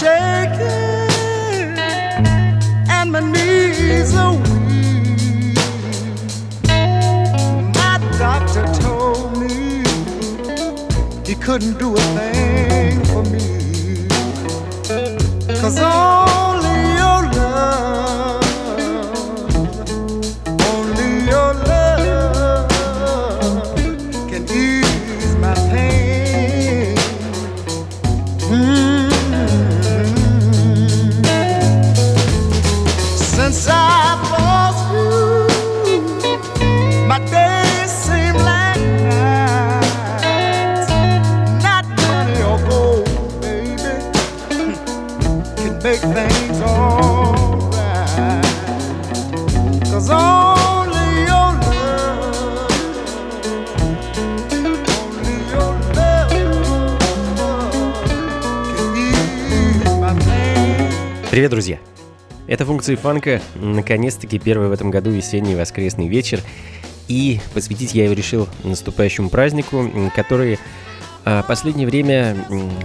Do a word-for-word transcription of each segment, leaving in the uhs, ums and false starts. shaking and my knees are weak. My doctor told me he couldn't do a thing for me, 'cause only your love, only your love can ease my pain. Mm-hmm. Since I've lost you, my days seem like nights. Not money or gold, baby, can make things all right, 'cause all Привет, друзья! Это «Функции фанка». Наконец-таки первый в этом году весенний воскресный вечер. И посвятить я его решил наступающему празднику, который в последнее время,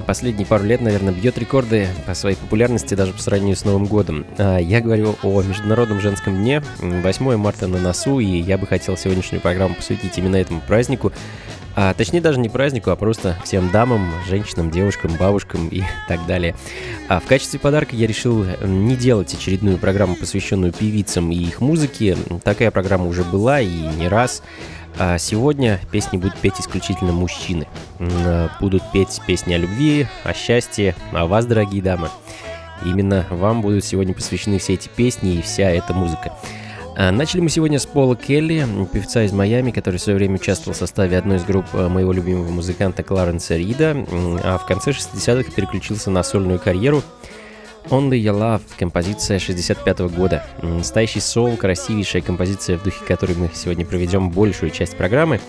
последние пару лет, наверное, бьет рекорды по своей популярности даже по сравнению с Новым годом. Я говорю о Международном женском дне, восьмое марта на носу, и я бы хотел сегодняшнюю программу посвятить именно этому празднику. А, точнее, даже не празднику, а просто всем дамам, женщинам, девушкам, бабушкам и так далее. А в качестве подарка я решил не делать очередную программу, посвященную певицам и их музыке. Такая программа уже была и не раз. А сегодня песни будут петь исключительно мужчины. Будут петь песни о любви, о счастье, о вас, дорогие дамы. Именно вам будут сегодня посвящены все эти песни и вся эта музыка. Начали мы сегодня с Пола Келли, певца из Майами, который в свое время участвовал в составе одной из групп моего любимого музыканта Кларенса Рида, а в конце шестидесятых переключился на сольную карьеру. «Only Your Love» — композиция шестьдесят пятого года. Настоящий соул, красивейшая композиция, в духе которой мы сегодня проведем большую часть программы.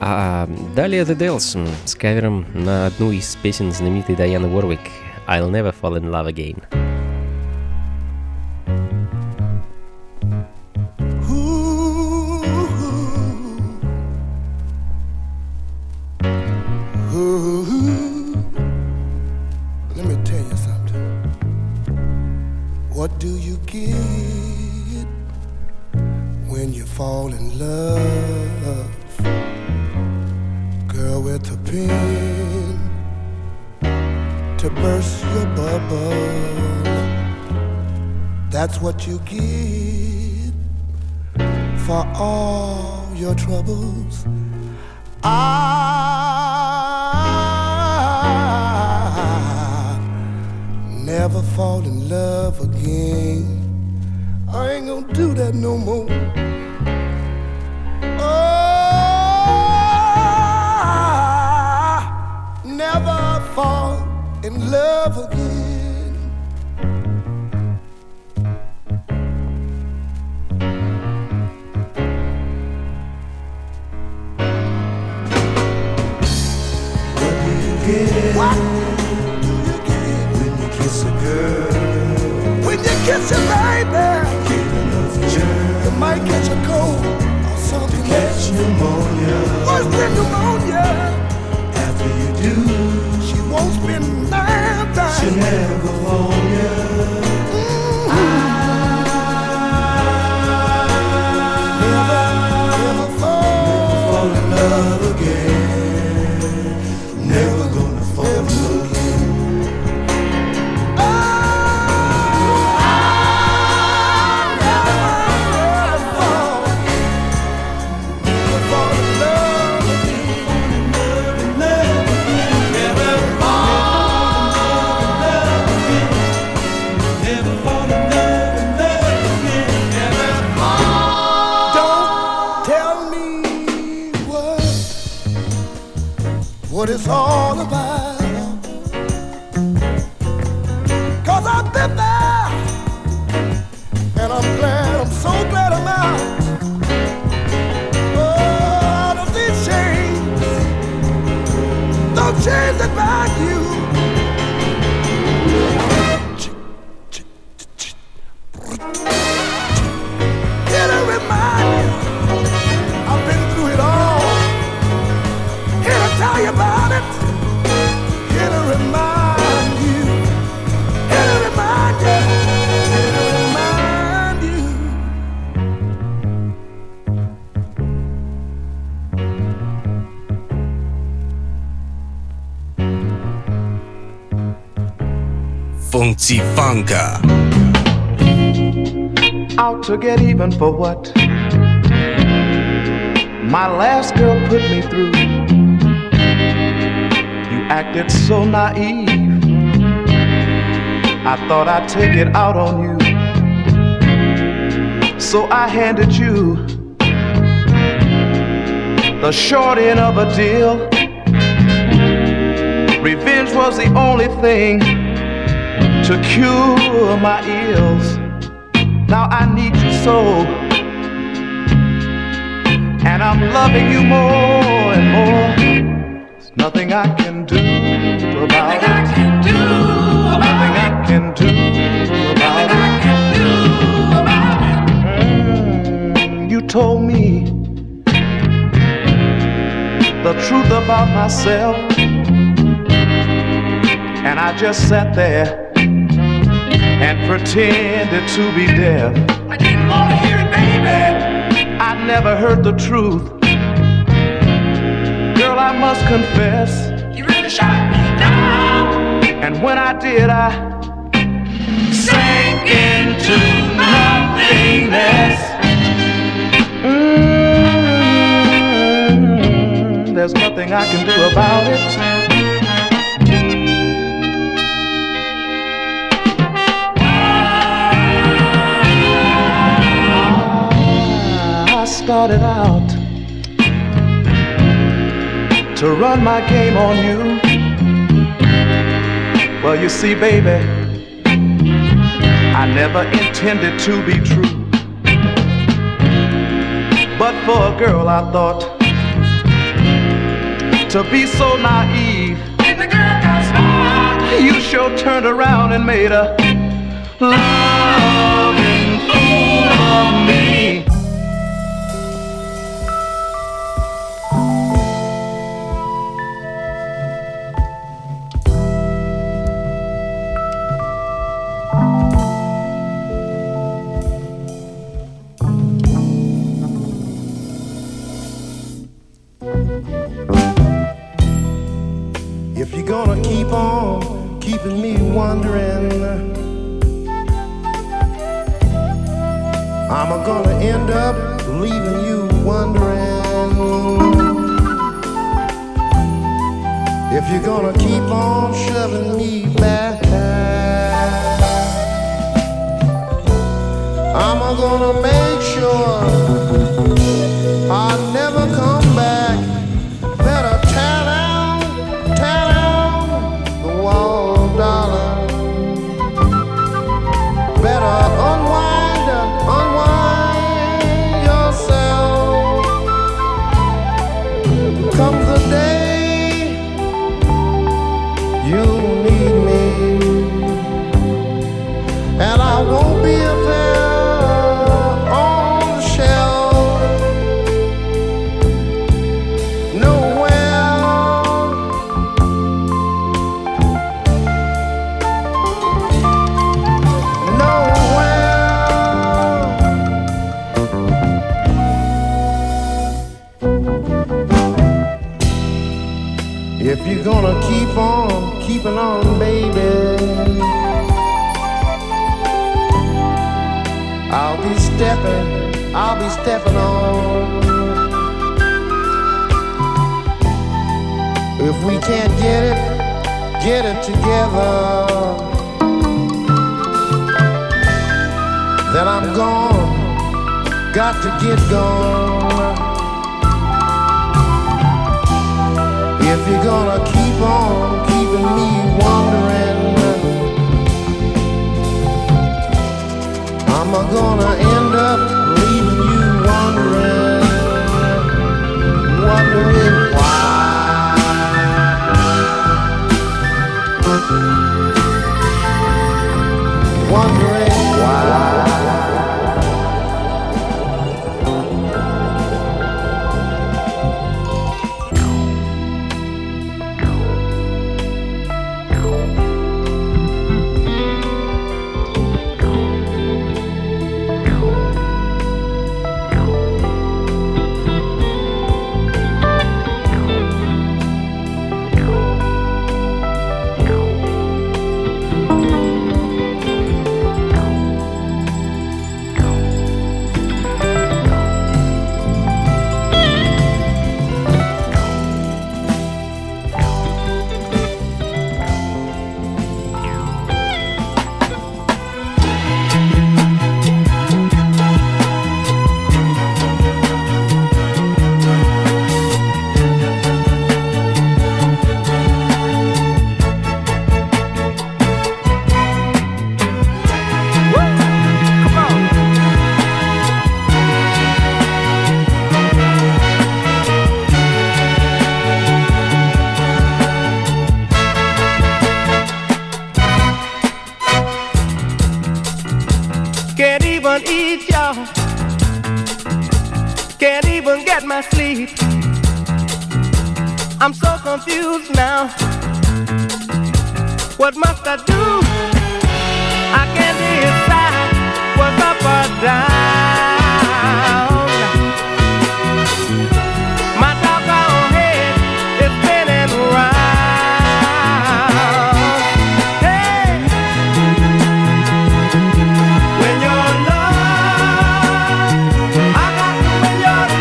А далее «The Dales» с кавером на одну из песен знаменитой Diahann Warwick «I'll Never Fall in Love Again». What do you get when you fall in love? Girl with a pen to burst your bubble. That's what you get for all your troubles. I never fall in love love again. I ain't gonna do that no more. Oh, I never fall in love again. What do you get? What do you get when you kiss a girl? Kiss you, baby. You might catch a cold or something. To catch pneumonia. What's the pneumonia? After you do, she won't spend nine times. She'll never phone you. Mm-hmm. I never, never fall, never fall in love again. Never gonna fall in love again. What it's all about, 'cause I've been there, and I'm glad, I'm so glad I'm out. Oh, out of these chains, don't change it by you. Did it remind you? I've been through it all. Tell you about it, it'll remind you функций фанка. Out to get even for what my last girl put me through. You acted so naive, I thought I'd take it out on you. So I handed you the short end of a deal. Revenge was the only thing to cure my ills. Now I need you so, and I'm loving you more and more. There's nothing I can do about it. Nothing I can do about it. Nothing I can do about it. I can do about it. Mm, you told me the truth about myself, and I just sat there and pretended to be deaf. I didn't want to hear it, baby. I never heard the truth. Girl, I must confess, you really shot me down. And when I did, I sank into nothingness. Mm-hmm. There's nothing I can do about it. Started out to run my game on you. Well, you see, baby, I never intended to be true, but for a girl I thought to be so naive. And the girl got smart. You sure turned around and made a loving fool of me. Can't even get my sleep. I'm so confused now. What must I do? I can't decide what's up or down. My doggone head is spinning round. Hey, when you're in love, I got to when you're in love.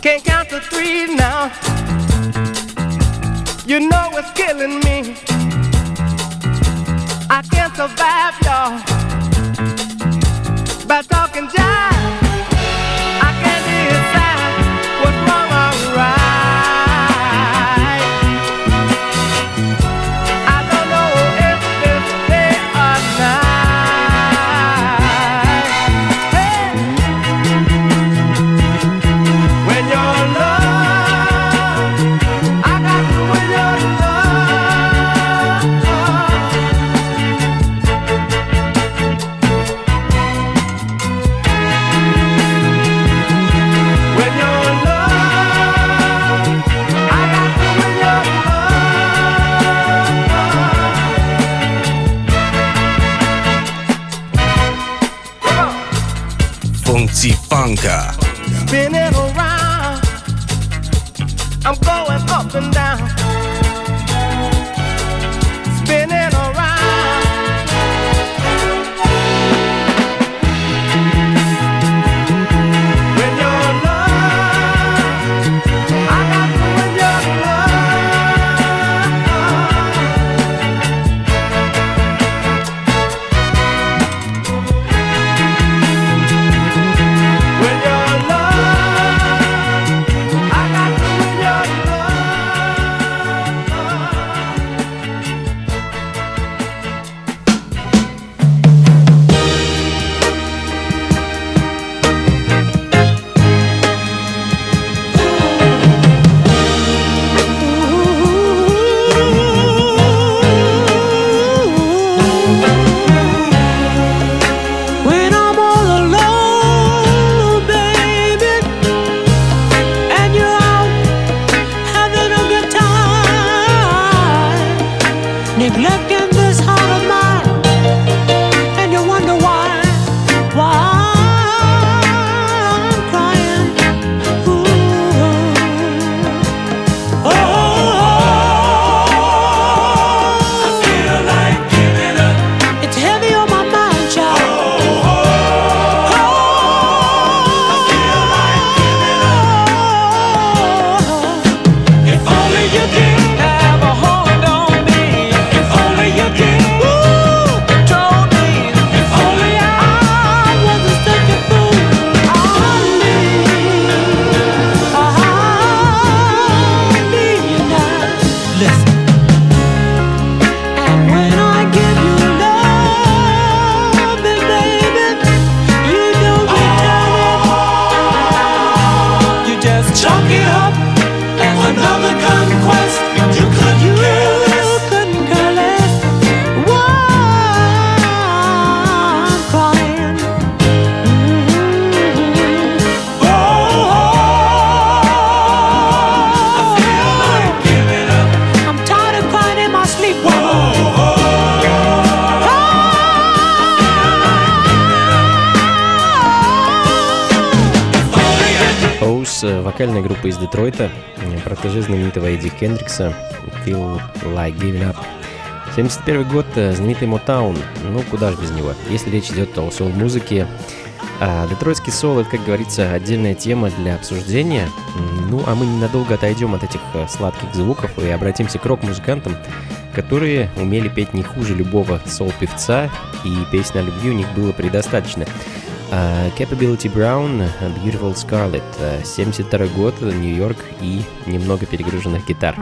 Can't count to three now. You know it's killing me. I can't survive, y'all, by talking jive. I can't decide what's wrong or right. I don't know if it's day or night. Hey. When you're in love, I got you when you're in love. When you're in love, I got you when you're in love. Функции фанка. Spinning around, I'm going up and down. Spinning around. When you're in love, I got you when you're in love. When you're in love, I got you when you're in love. When I'm all alone, baby, and you're out having a good time, neglecting this heart of mine, and you wonder why, why I'm crying. Ooh. Oh, oh, oh, Feel like giving up. it's heavy on my mind, child. If only you did have a hold on me. If only you did, ooh, control me. If only I wasn't such a fool. I need, I need you now. Listen. And when I give you love, baby, you don't return it. You just chuck it up and another conquest. You couldn't care less. You couldn't care less. Why I'm crying. Oh, oh, I feel like giving up. I'm tired of crying in my sleep. Оус, вокальная группа из Детройта, протеже знаменитого Эдди Кендрикса, Feel Like Giving Up. семьдесят первый год, знаменитый Motown, ну куда же без него, если речь идет о соул-музыке. А детройтский соул — это, как говорится, отдельная тема для обсуждения. Ну, а мы ненадолго отойдем от этих э, сладких звуков и обратимся к рок-музыкантам, которые умели петь не хуже любого соул-певца, и песен о любви у них было предостаточно. А, Capability Brown, Beautiful Scarlet, э, семьдесят второй год, Нью-Йорк и немного перегруженных гитар.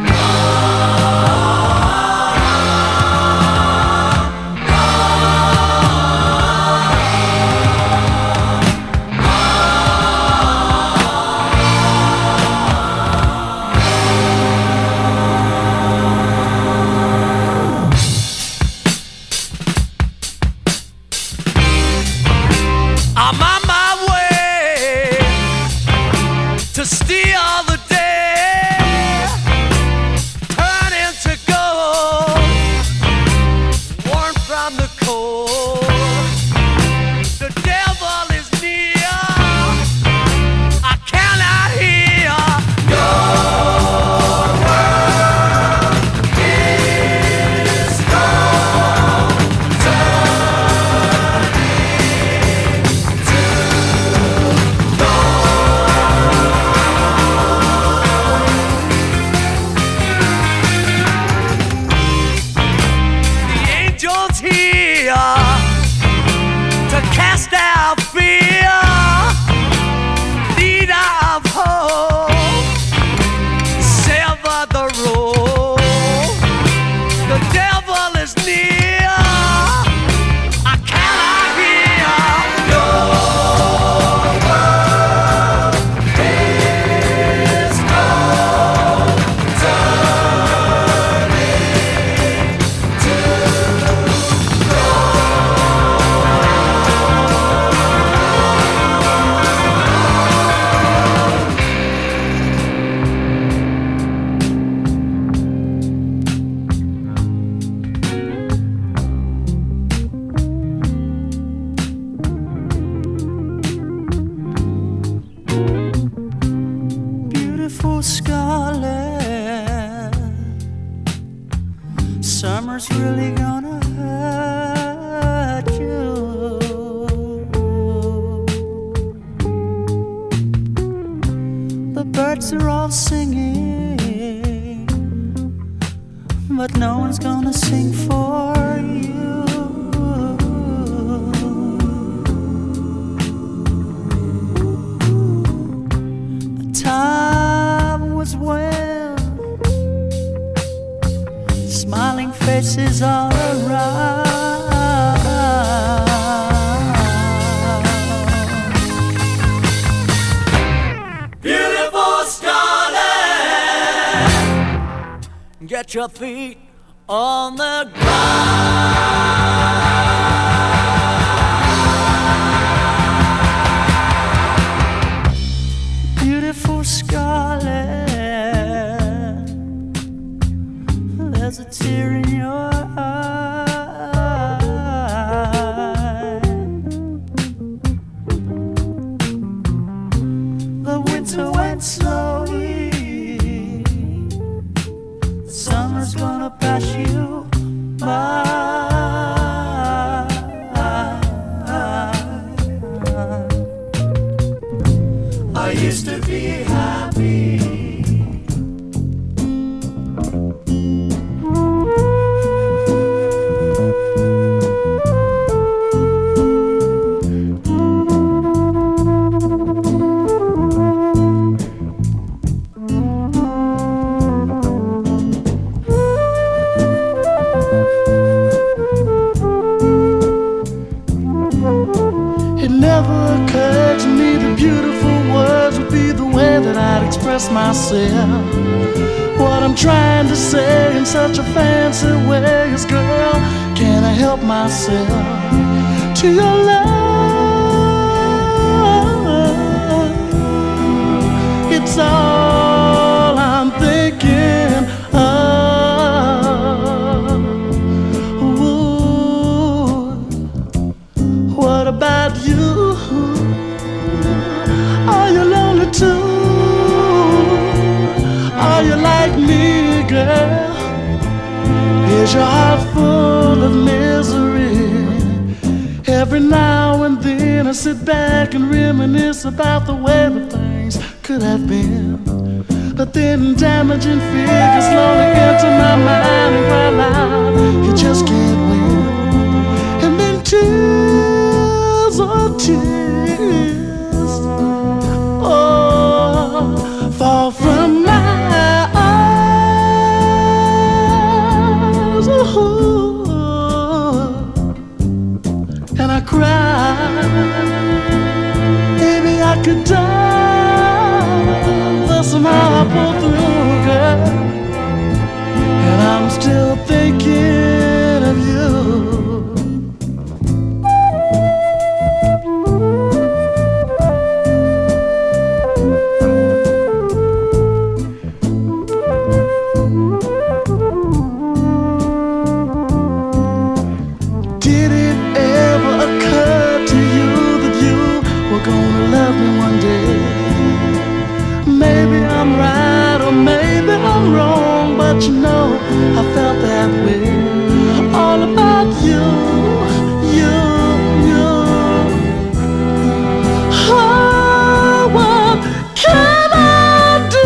Did it ever occur to you that you were gonna love me one day? Maybe I'm right or maybe I'm wrong, but you know I felt that way. All about you, you, you. Oh, what can I do?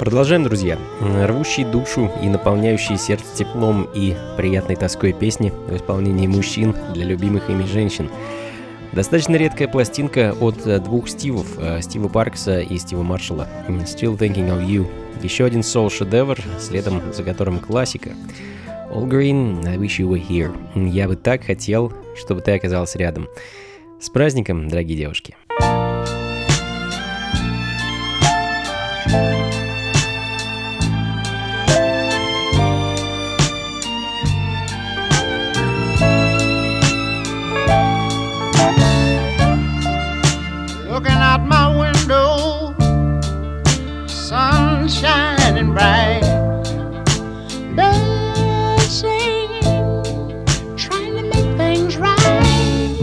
Продолжаем, друзья. Рвущие душу и наполняющие сердце теплом и приятной тоской песни в исполнении мужчин для любимых ими женщин. Достаточно редкая пластинка от двух Стивов, Стива Паркса и Стива Маршалла. Still Thinking of You. Еще один соул-шедевр, следом за которым классика. All Green, I wish you were here. Я бы так хотел, чтобы ты оказалась рядом. С праздником, дорогие девушки! Shining bright, dancing, trying to make things right.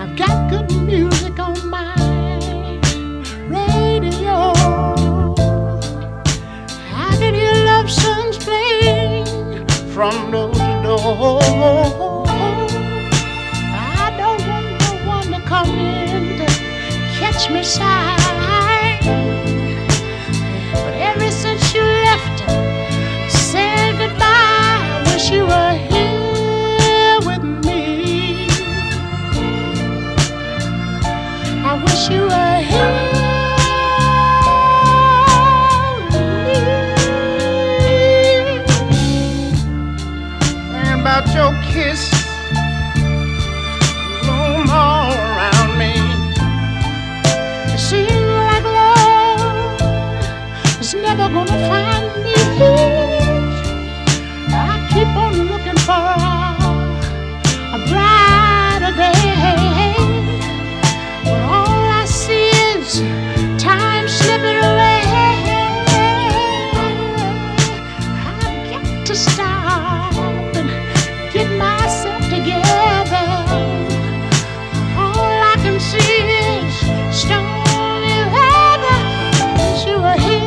I've got good music on my radio. I can hear love songs playing from door to door. I don't want no one to come in to catch me side. You were here with me. I wish you were here. And about your kiss, bloom all around me. It seems like love is never gonna find me here. Keep on looking for a brighter day, but all I see is time slipping away. I've got to stop and get myself together. All I can see is stormy weather. I wish you were here.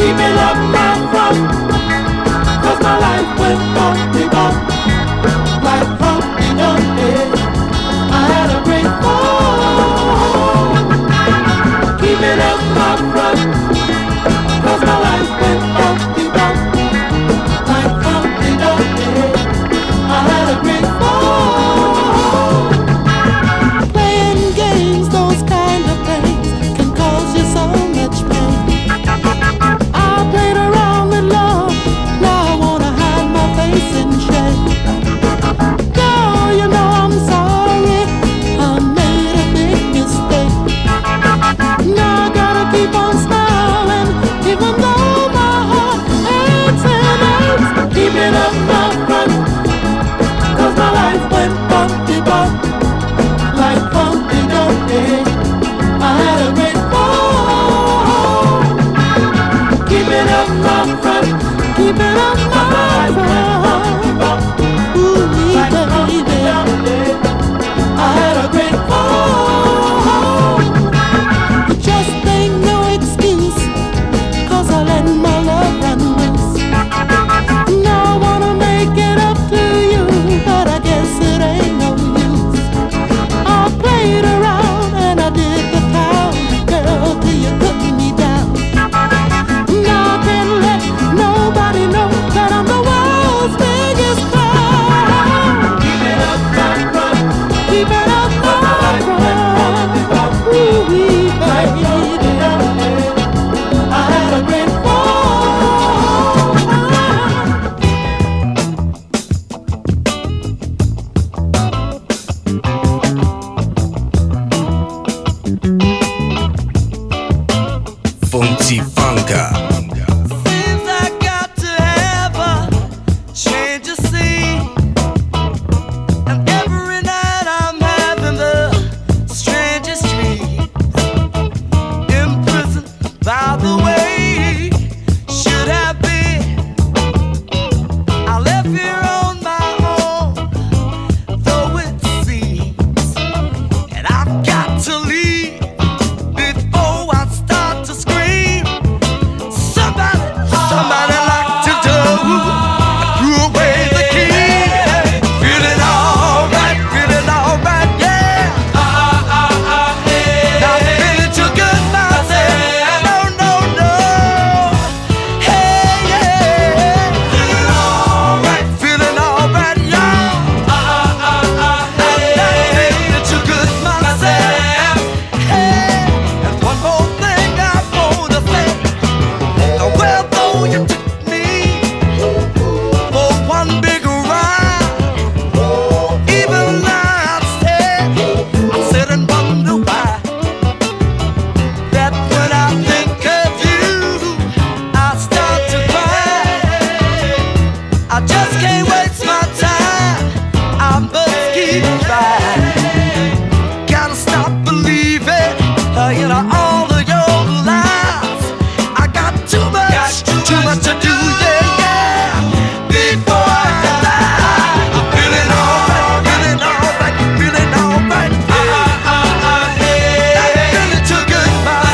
sweeping up my front, cause my life went bumpty bump, like bumpty dumpty. I had a great fall, keeping up my front, cause my life went bumpty bump, like bumpty dumpty. I had a great fall, playing games, those kind of things can cause you so much pain. I played around with love, now I wanna hide my face in shame. Girl, you know I'm sorry, I made a big mistake. Now I gotta keep on smiling, even though my heart aches and aches. Keep it up my front, cause my life went bumpty bump, like bumpty dumpty. I had a great fall, keep it up my front, keep it up my life went bumpty bump, ooh, me like bumpty baby. dumpty. I had a great fall, just ain't no excuse, cause I let my love run loose. Now I wanna make it up to you, but I guess it ain't no use. I played around and I did the town, girl, till you put me down. Now I can't let nobody know that I'm the world's biggest clown. Keep it up my front, keep it up my front, ooh, wee, baby. I had a great fall. Funky Funka. Seems I got to have a change of scene. And every night I'm having the strangest dream. In prison, by the way, should I be? I left here on my own, though it seems. And I've got to leave before I start to scream. Somebody, somebody like to do threw away the key. Feeling alright, feeling alright, yeah. Now I'm feeling too good myself. No, no, no. Hey, yeah. Feeling alright, feeling alright, yeah. I'm feeling too good myself. Hey, and one more thing I wanna say. Well, though you took me for one big ride, even now I said, I said and wonder why. That when I think of you, I start to cry. I just can't waste my time. I must keep trying. Gotta stop believing uh, you know, all of your lies. I got too much, too, much, to do, yeah, yeah. Before I die, I'm feeling alright, feeling alright, feeling alright. I'm feeling too good myself.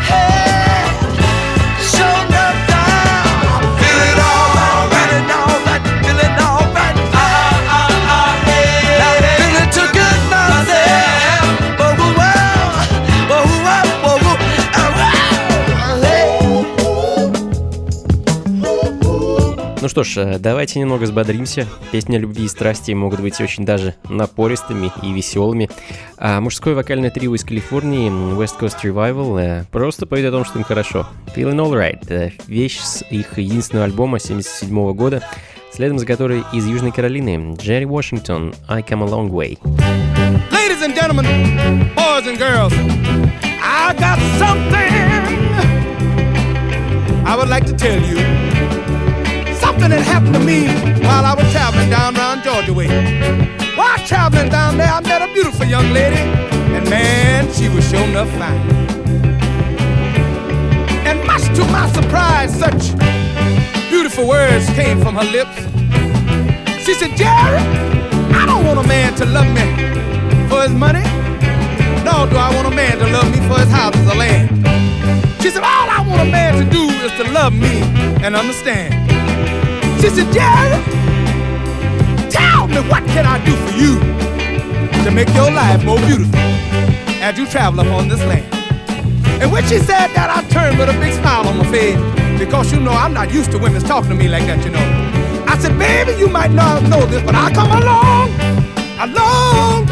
Hey, show no doubt. I'm feeling alright, feeling alright, feeling alright. I'm feeling too good myself. Whoa, whoa, whoa, whoa, whoa, whoa, whoa, whoa. Hey. Ну что ж, э, давайте немного взбодримся. Песни о любви и страсти могут быть очень даже напористыми и веселыми. А мужское вокальное трио из Калифорнии м, West Coast Revival э, просто поет о том, что им хорошо. Feeling Alright. э, Вещь с их единственного альбома семьдесят седьмого года, следом за которой из Южной Каролины Джерри Washington I Come a Long Way. Ladies and gentlemen, boys and girls, I got something I would like to tell you. Something that happened to me while I was traveling down around Georgia way. While traveling down there, I met a beautiful young lady, and man, she was sure enough fine. And much to my surprise, such beautiful words came from her lips. She said, Jerry, I don't want a man to love me for his money, nor do I want a man to love me for his houses or land. She said, all I want what a man to do is to love me and understand. She said, Jerry, tell me what can I do for you to make your life more beautiful as you travel upon this land. And when she said that, I turned with a big smile on my face, because you know I'm not used to women talking to me like that, you know. I said, baby, you might not know this, but I come along, along,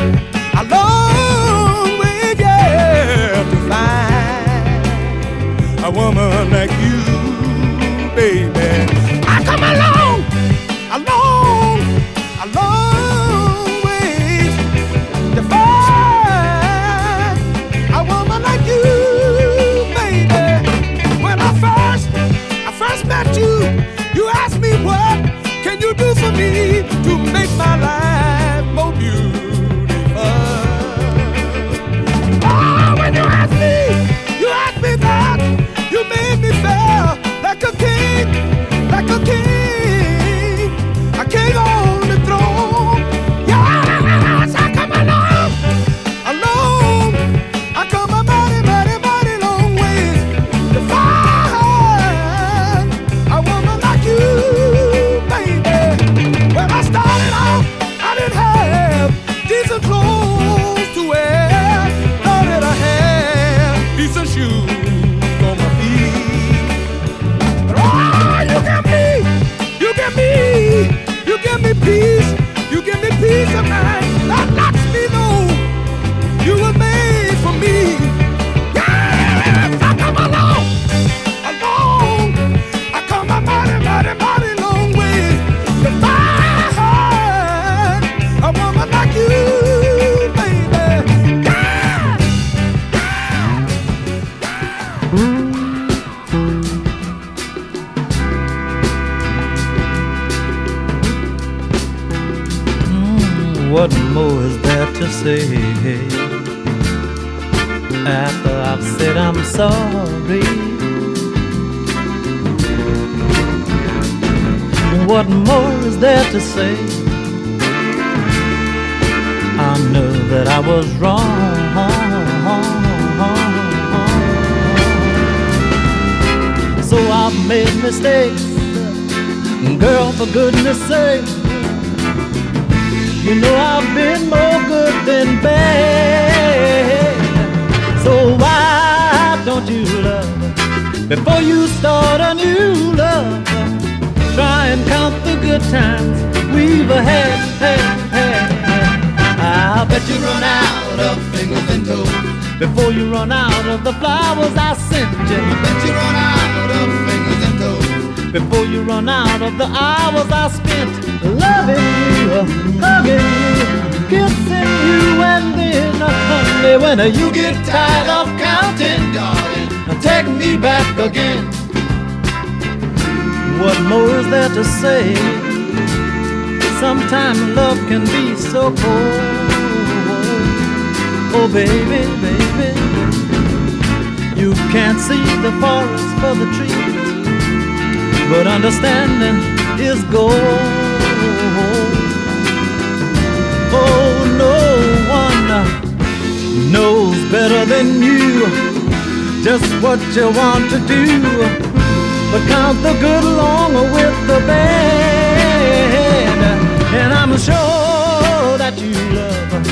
along with you to find a woman like you, baby. I come along, along, along with you to find a woman like you, baby. When I first, I first met you, you asked me what can you do for me to make my life more beautiful? Oh, when you asked me, you asked me that, you made me feel like a king, like a king, a king on the throne. Yes, I come along, alone. I come a mighty, mighty, mighty long ways to find a woman like you, baby. When I started out, I didn't have decent clothes to wear, nor did I have decent shoes. Peace, you give me peace of mind. That lets me know you were made for me. Yes, I come along, along. I come a mighty, mighty, mighty long way to find a woman like you, baby. Yeah, yeah, yeah. What more is there to say after I've said I'm sorry? What more is there to say? I know that I was wrong, so I've made mistakes, girl, for goodness sake. You know I've been more good than bad. So why don't you love me before you start a new love? Try and count the good times we've had, had, had. I'll bet you run out of fingers and toes before you run out of the flowers I sent you. I bet you run out of fingers and toes before you run out of the hours I spent loving you, hugging you, kissing you, and then a Sunday when you get tired of counting, darling, take me back again. What more is there to say? Sometimes love can be so cold. Oh, baby, baby, you can't see the forest for the trees, but understanding is gold. Oh, no one knows better than you just what you want to do, but count the good along with the bad. And I'm sure that you love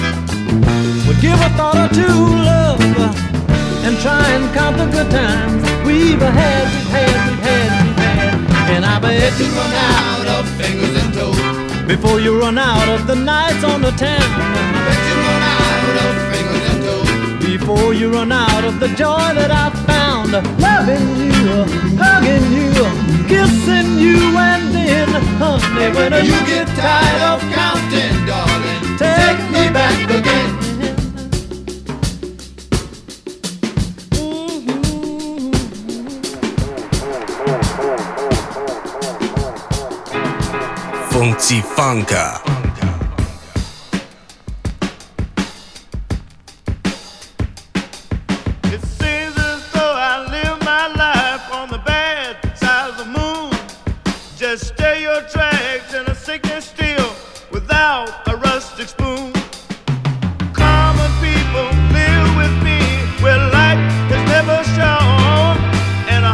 would give a thought or two, love, and try and count the good times we've had, we've had, we've had, we've had. And I bet you run out of fingers and toes before you run out of the nights on the town. Bet you run out of fingers and toes before you run out of the joy that I found loving you, hugging you, kissing you, and then, honey, when you get tired of counting, darling, take me back again. Funky Funka. Common people live with me where life is never shown, and a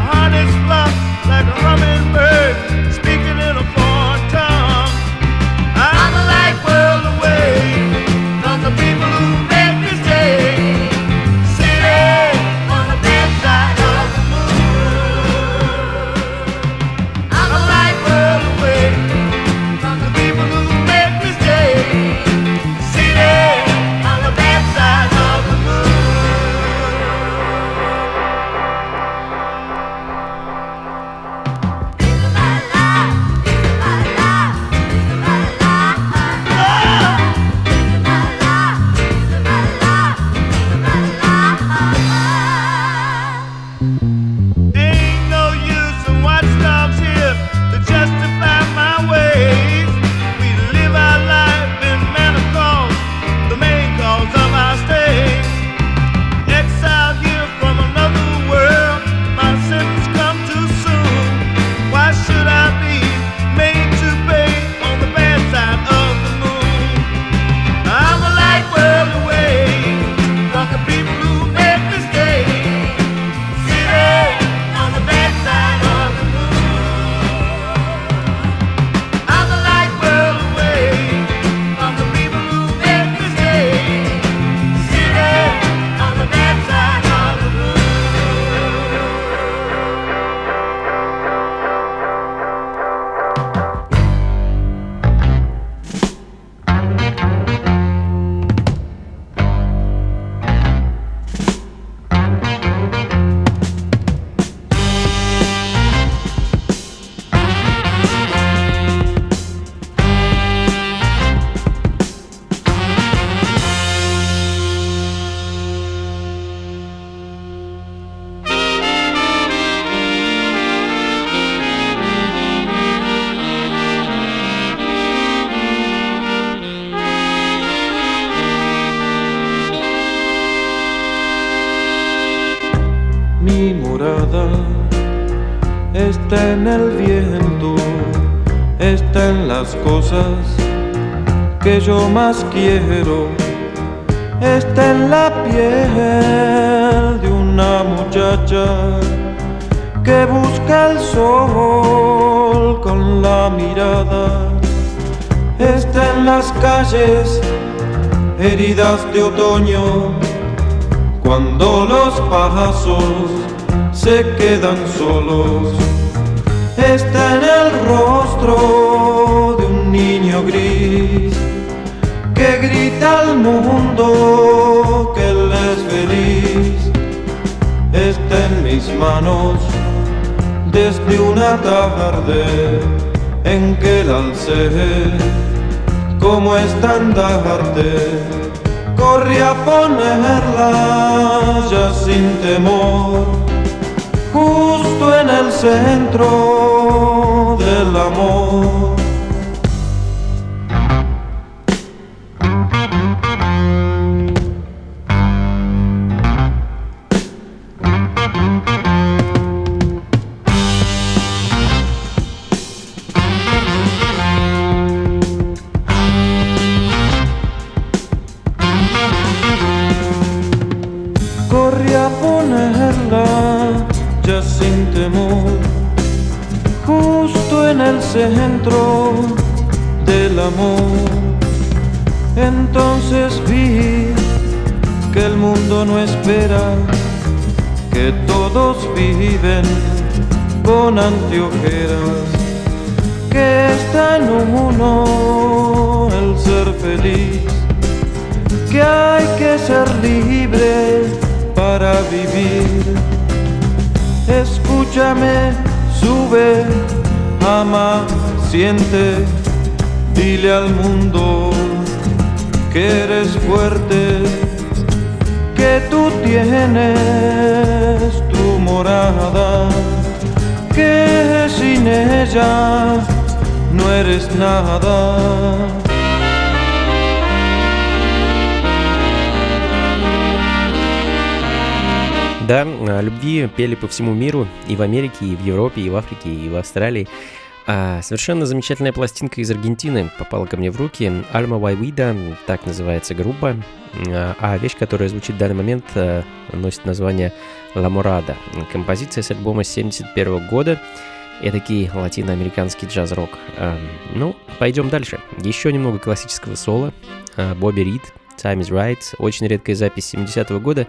está en el viento, está en las cosas que yo más quiero, está en la piel de una muchacha que busca el sol con la mirada, está en las calles heridas de otoño, cuando los pasos se quedan solos, está en el rostro de un niño gris que grita al mundo que él es feliz, está en mis manos desde una tarde en que la alcé como estandarte, corrí a ponerla ya sin temor, justo en el centro del amor. Centro del amor, entonces vi que el mundo no espera, que todos viven con anteojeras, que está en uno el ser feliz, que hay que ser libre para vivir. Escúchame, sube, ama, siente, dile al mundo que eres fuerte, que tú tienes tu morada, que sin ella no eres nada. Да, о любви пели по всему миру, и в Америке, и в Европе, и в Африке, и в Австралии. А совершенно замечательная пластинка из Аргентины попала ко мне в руки. Alma Waiwida, так называется группа. А вещь, которая звучит в данный момент, носит название «La Morada». Композиция с альбома семьдесят первого года. Эдакий латиноамериканский джаз-рок. Ну, пойдем дальше. Еще немного классического соло. Бобби Рид, «Time is Right». Очень редкая запись семидесятого года.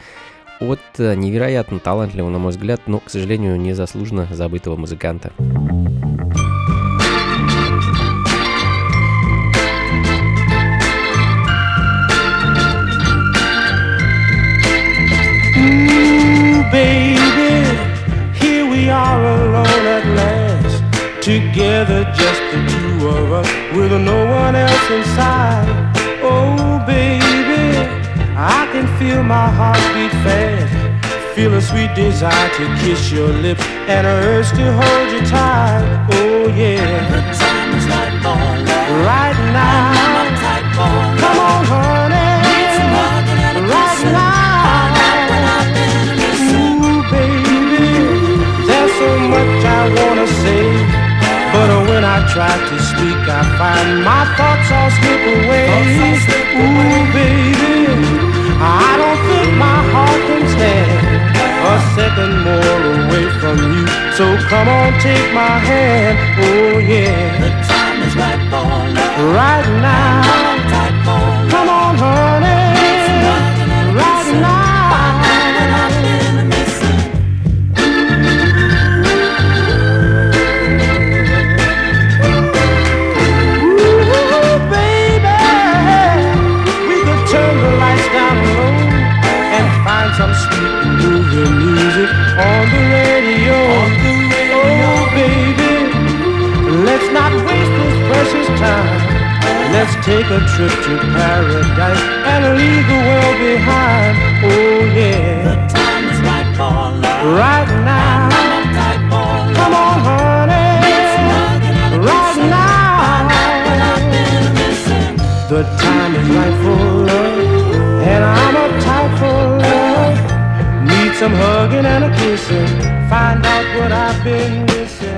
От невероятно талантливого, на мой взгляд, но, к сожалению, незаслуженно забытого музыканта. Ooh, baby, here we are alone at last, together just the two of us, with no one else inside. Oh, baby, I can feel my heart beat fast, feel a sweet desire to kiss your lips and a urge to hold you tight. Oh yeah, the time is right for love. Right now, I'm tight for love. Come on, honey. It's more than an right now. Ooh, baby, there's so much I wanna say, but when I try to speak, I find my thoughts all slip away. Ooh, baby, I don't think my heart can stand a second more away from you, so come on, take my hand. Oh yeah, the time is right for love. Right now, come on honey, right now. Some sweet moving music on the radio. On the radio. Oh baby, let's not waste this precious time. Let's take a trip to paradise and leave the world behind. Oh yeah, the time is right for love. Right now, come on honey, right now. The time is right for love, and I'm uptight for love. Some hugging and a kissing, find out what I've been missing.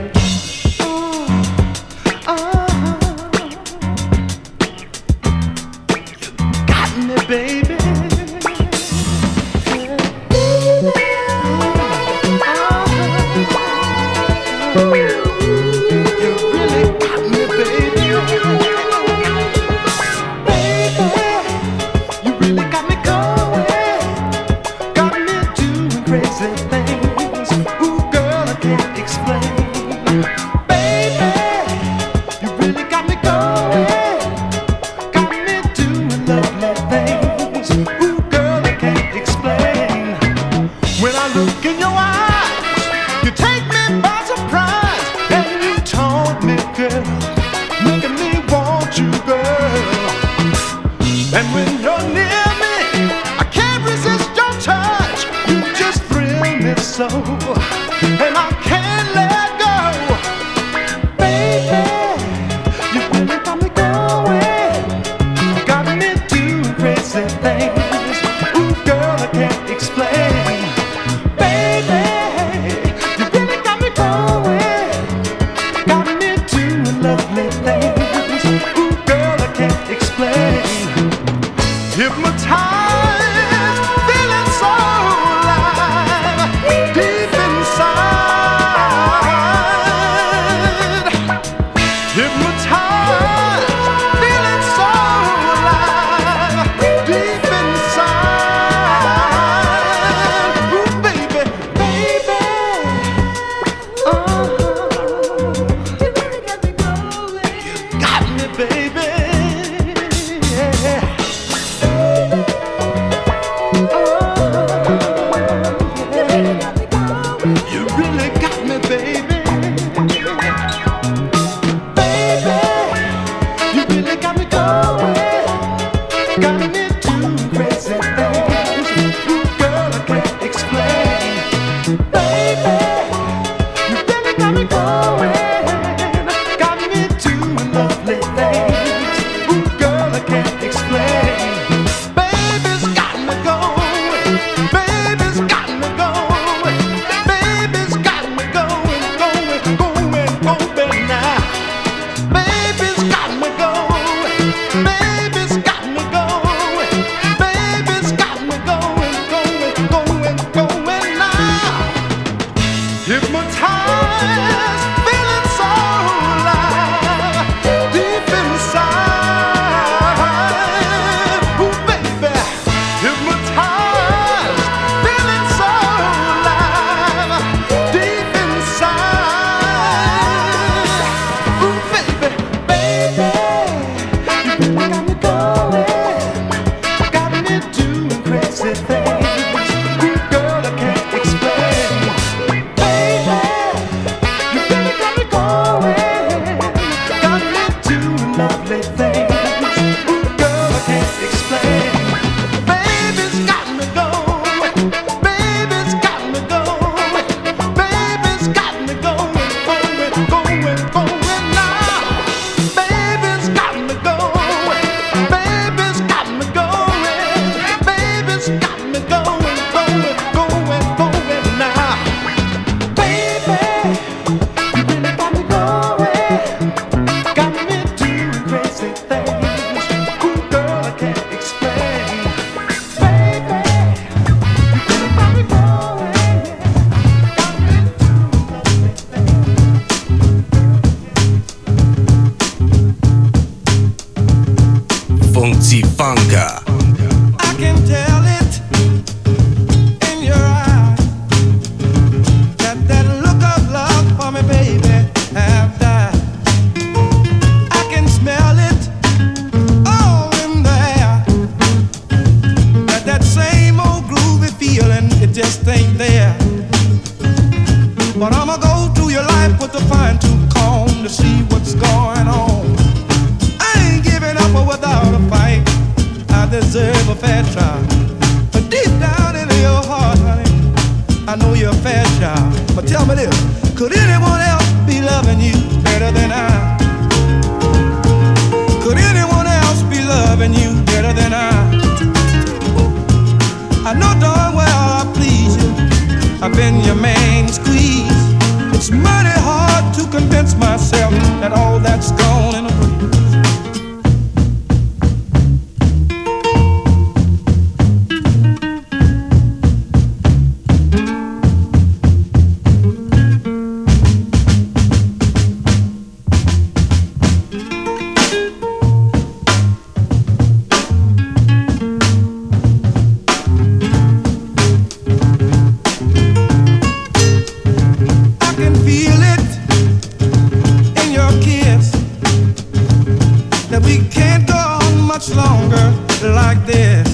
We can't go on much longer like this.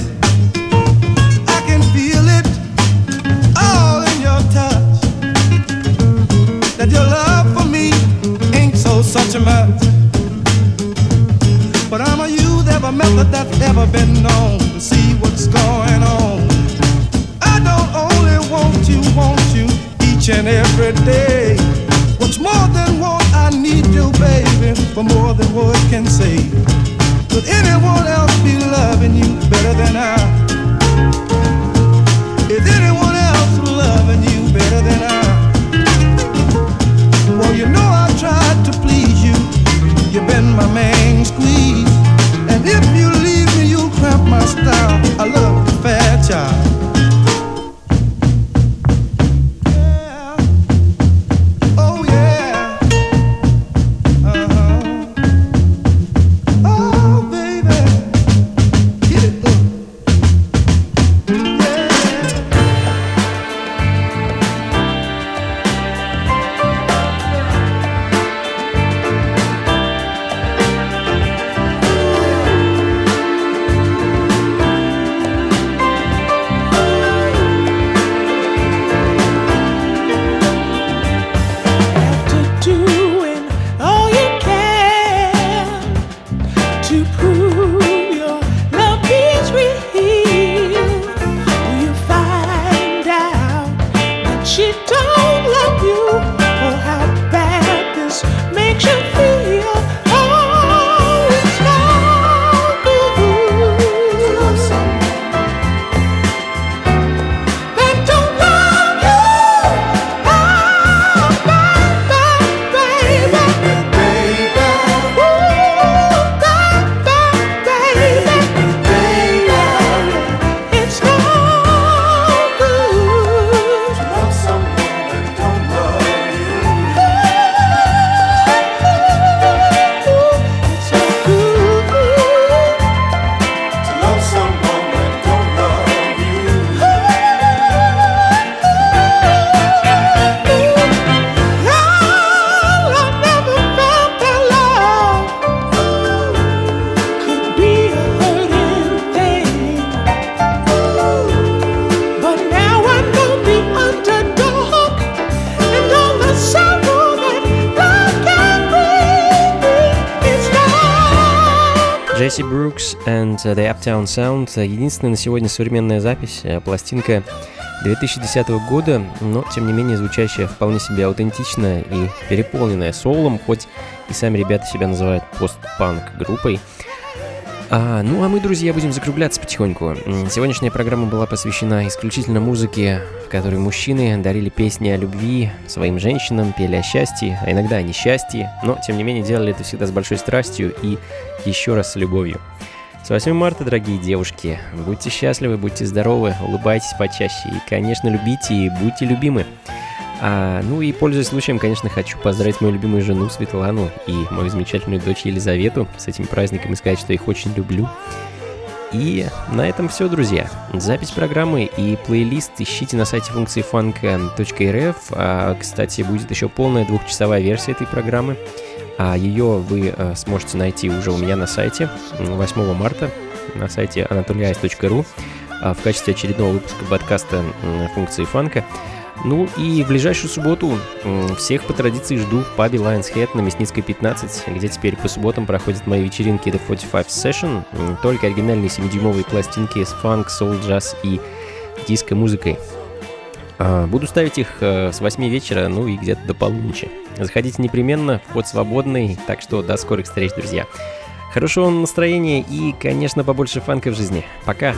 I can feel it all in your touch, that your love for me ain't so such a much. But I'm a youth of a method that's ever been known to see what's going on. I don't only want you, want you each and every day. What's more than what I need you, baby, for more than words can say. Could anyone else be loving you better than I? Is anyone else loving you better than I? Well, you know I tried to please you. You've been my main squeeze. And if you leave me, you'll cramp my style. I love you, fair child. The Uptown Sound — единственная на сегодня современная запись, пластинка две тысячи десятого года, но тем не менее звучащая вполне себе аутентично и переполненная соулом, хоть и сами ребята себя называют пост-панк-группой. А, ну а мы, друзья, будем закругляться потихоньку. Сегодняшняя программа была посвящена исключительно музыке, в которой мужчины дарили песни о любви своим женщинам, пели о счастье, а иногда о несчастье, но тем не менее делали это всегда с большой страстью и еще раз с любовью. С восьмого марта, дорогие девушки, будьте счастливы, будьте здоровы, улыбайтесь почаще и, конечно, любите и будьте любимы. А, ну и, пользуясь случаем, конечно, хочу поздравить мою любимую жену Светлану и мою замечательную дочь Елизавету с этим праздником и сказать, что их очень люблю. И на этом все, друзья. Запись программы и плейлист ищите на сайте функции фанк точка эр эф. А, кстати, будет еще полная двухчасовая версия этой программы. А ее вы а, сможете найти уже у меня на сайте восьмого марта, на сайте анатолиайс точка ру, а, в качестве очередного выпуска подкаста «Функции фанка». Ну и в ближайшую субботу всех по традиции жду в пабе Lions Head на Мясницкой пятнадцать, где теперь по субботам проходят мои вечеринки The форти файв Session, только оригинальные семидюймовые пластинки с фанк, соул, джаз и диско-музыкой. Буду ставить их с восьми вечера, ну и где-то до полуночи. Заходите непременно, вход свободный, так что до скорых встреч, друзья. Хорошего вам настроения и, конечно, побольше фанка в жизни. Пока!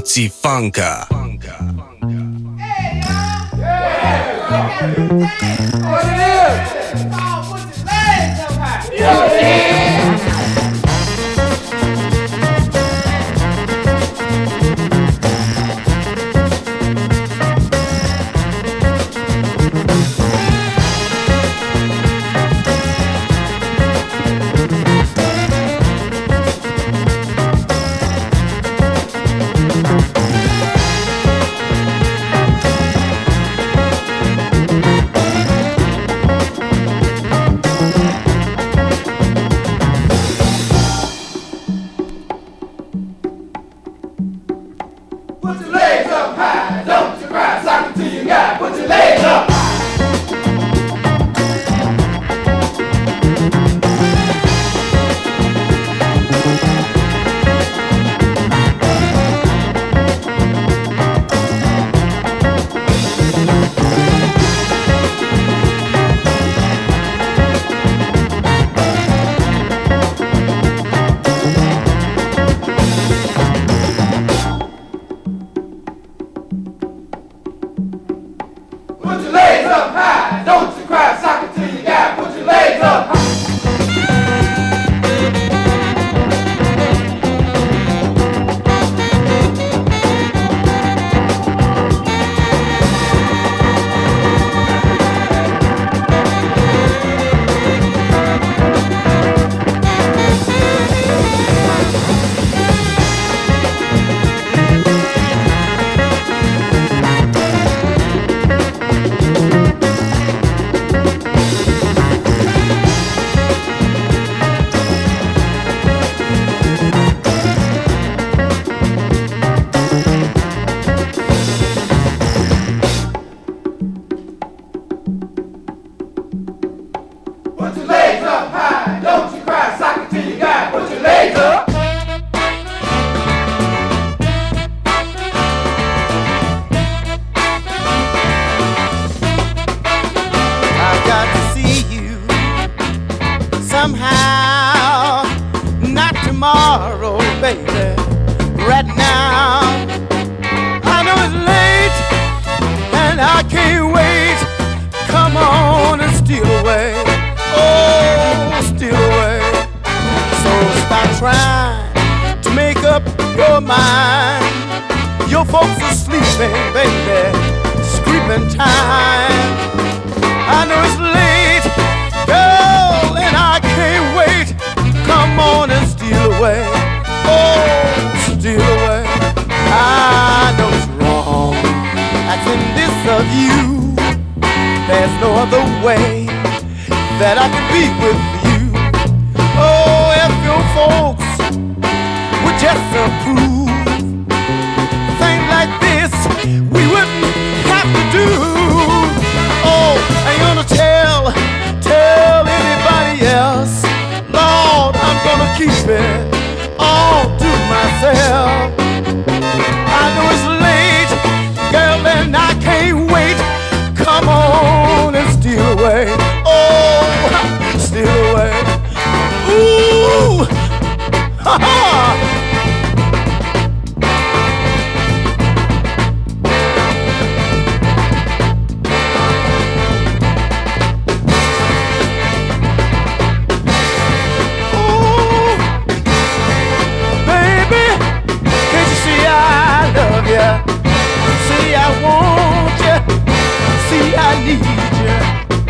funky funka. I need you.